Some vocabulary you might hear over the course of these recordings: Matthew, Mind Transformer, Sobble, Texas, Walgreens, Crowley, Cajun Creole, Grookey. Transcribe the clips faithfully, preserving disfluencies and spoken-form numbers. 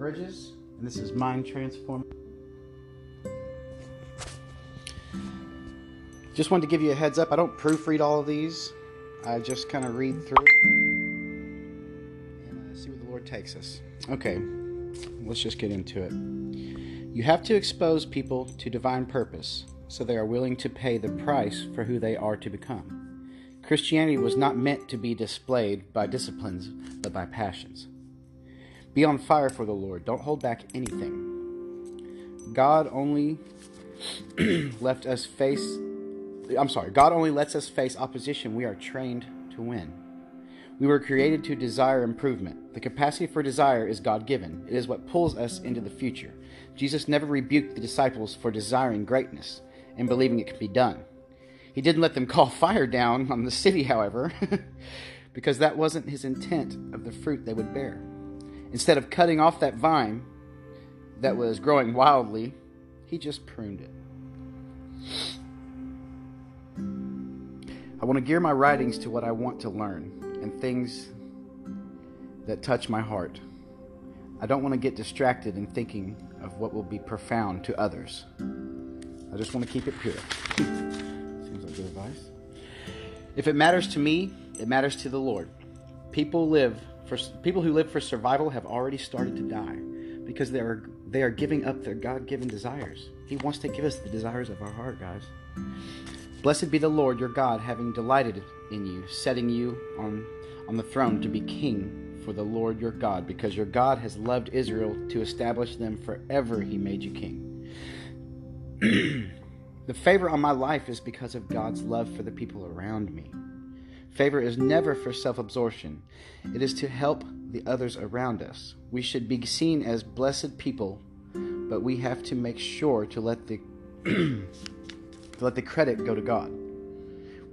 Bridges, and this is Mind Transformer. Just wanted to give you a heads up. I don't proofread all of these. I just kind of read through and uh, see where the Lord takes us. Okay, let's just get into it. You have to expose people to divine purpose so they are willing to pay the price for who they are to become. Christianity was not meant to be displayed by disciplines, but by passions. Be on fire for the Lord. Don't hold back anything. God only left us face... I'm sorry, God only lets us face opposition we are trained to win. We were created to desire improvement. The capacity for desire is God-given. It is what pulls us into the future. Jesus never rebuked the disciples for desiring greatness and believing it could be done. He didn't let them call fire down on the city, however, because that wasn't his intent of the fruit they would bear. Instead of cutting off that vine that was growing wildly, he just pruned it. I want to gear my writings to what I want to learn and things that touch my heart. I don't want to get distracted in thinking of what will be profound to others. I just want to keep it pure. Seems like good advice. If it matters to me, it matters to the Lord. People live for people who live for survival have already started to die because they are they are giving up their God-given desires. He wants to give us the desires of our heart, guys. Blessed be the Lord your God, having delighted in you, setting you on, on the throne to be king for the Lord your God, because your God has loved Israel to establish them forever. He made you king. The favor on my life is because of God's love for the people around me. Favor is never for self-absorption. It is to help the others around us. We should be seen as blessed people, but we have to make sure to let the... To let the credit go to God.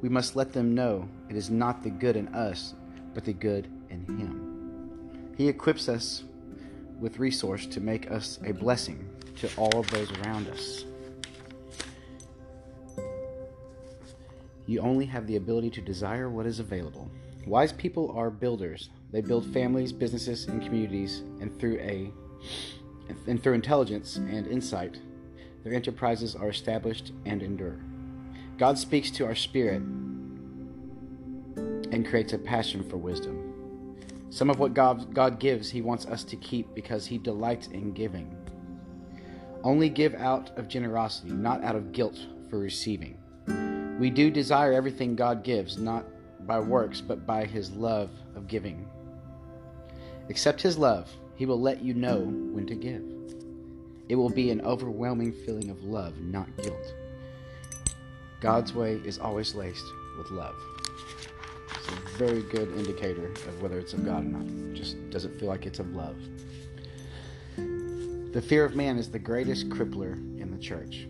We must let them know it is not the good in us, but the good in Him. He equips us with resource to make us a blessing to all of those around us. You only have the ability to desire what is available. Wise people are builders. They build families, businesses, and communities, and through a and through intelligence and insight, their enterprises are established and endure. God speaks to our spirit and creates a passion for wisdom. Some of what God, God gives, He wants us to keep because He delights in giving. Only give out of generosity, not out of guilt for receiving. We do desire everything God gives, not by works, but by His love of giving. Accept His love. He will let you know when to give. It will be an overwhelming feeling of love, not guilt. God's way is always laced with love. It's a very good indicator of whether it's of God or not. Just doesn't feel like it's of love. The fear of man is the greatest crippler in the church.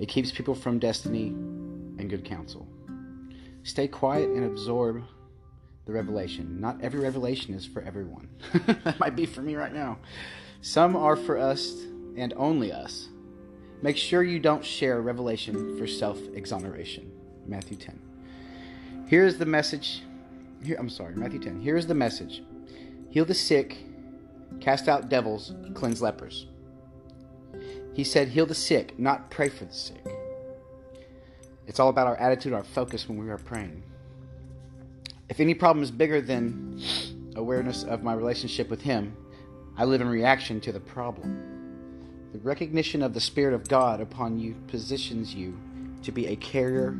It keeps people from destiny and good counsel. Stay quiet and absorb the revelation. Not every revelation is for everyone. That might be for me right now. Some are for us and only us. Make sure you don't share revelation for self-exoneration. Matthew ten. Here is the message. Here, I'm sorry, Matthew ten. Here is the message. Heal the sick, cast out devils, cleanse lepers. He said heal the sick, not pray for the sick. It's all about our attitude, our focus when we are praying. If any problem is bigger than awareness of my relationship with Him, I live in reaction to the problem. The recognition of the Spirit of God upon you positions you to be a carrier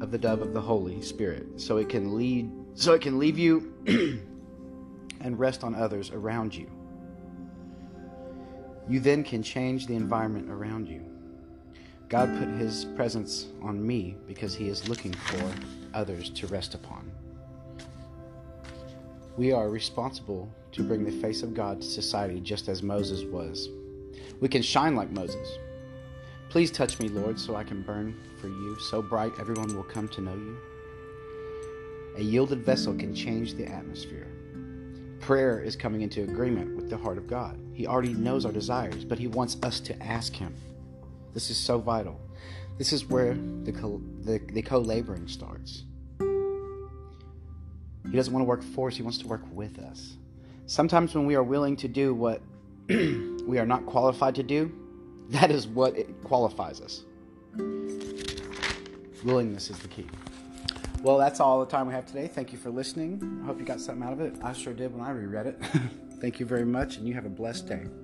of the dove of the Holy Spirit, so it can lead, so it can leave you and rest on others around you. You then can change the environment around you. God put His presence on me because He is looking for others to rest upon. We are responsible to bring the face of God to society just as Moses was. We can shine like Moses. Please touch me, Lord, so I can burn for you, so bright everyone will come to know you. A yielded vessel can change the atmosphere. Prayer is coming into agreement with the heart of God. He already knows our desires, but He wants us to ask Him. This is so vital. This is where the co- the, the co-laboring starts. He doesn't want to work for us. He wants to work with us. Sometimes when we are willing to do what we are not qualified to do, that is what it qualifies us. Willingness is the key. Well, that's all the time we have today. Thank you for listening. I hope you got something out of it. I sure did when I reread it. Thank you very much, and you have a blessed day.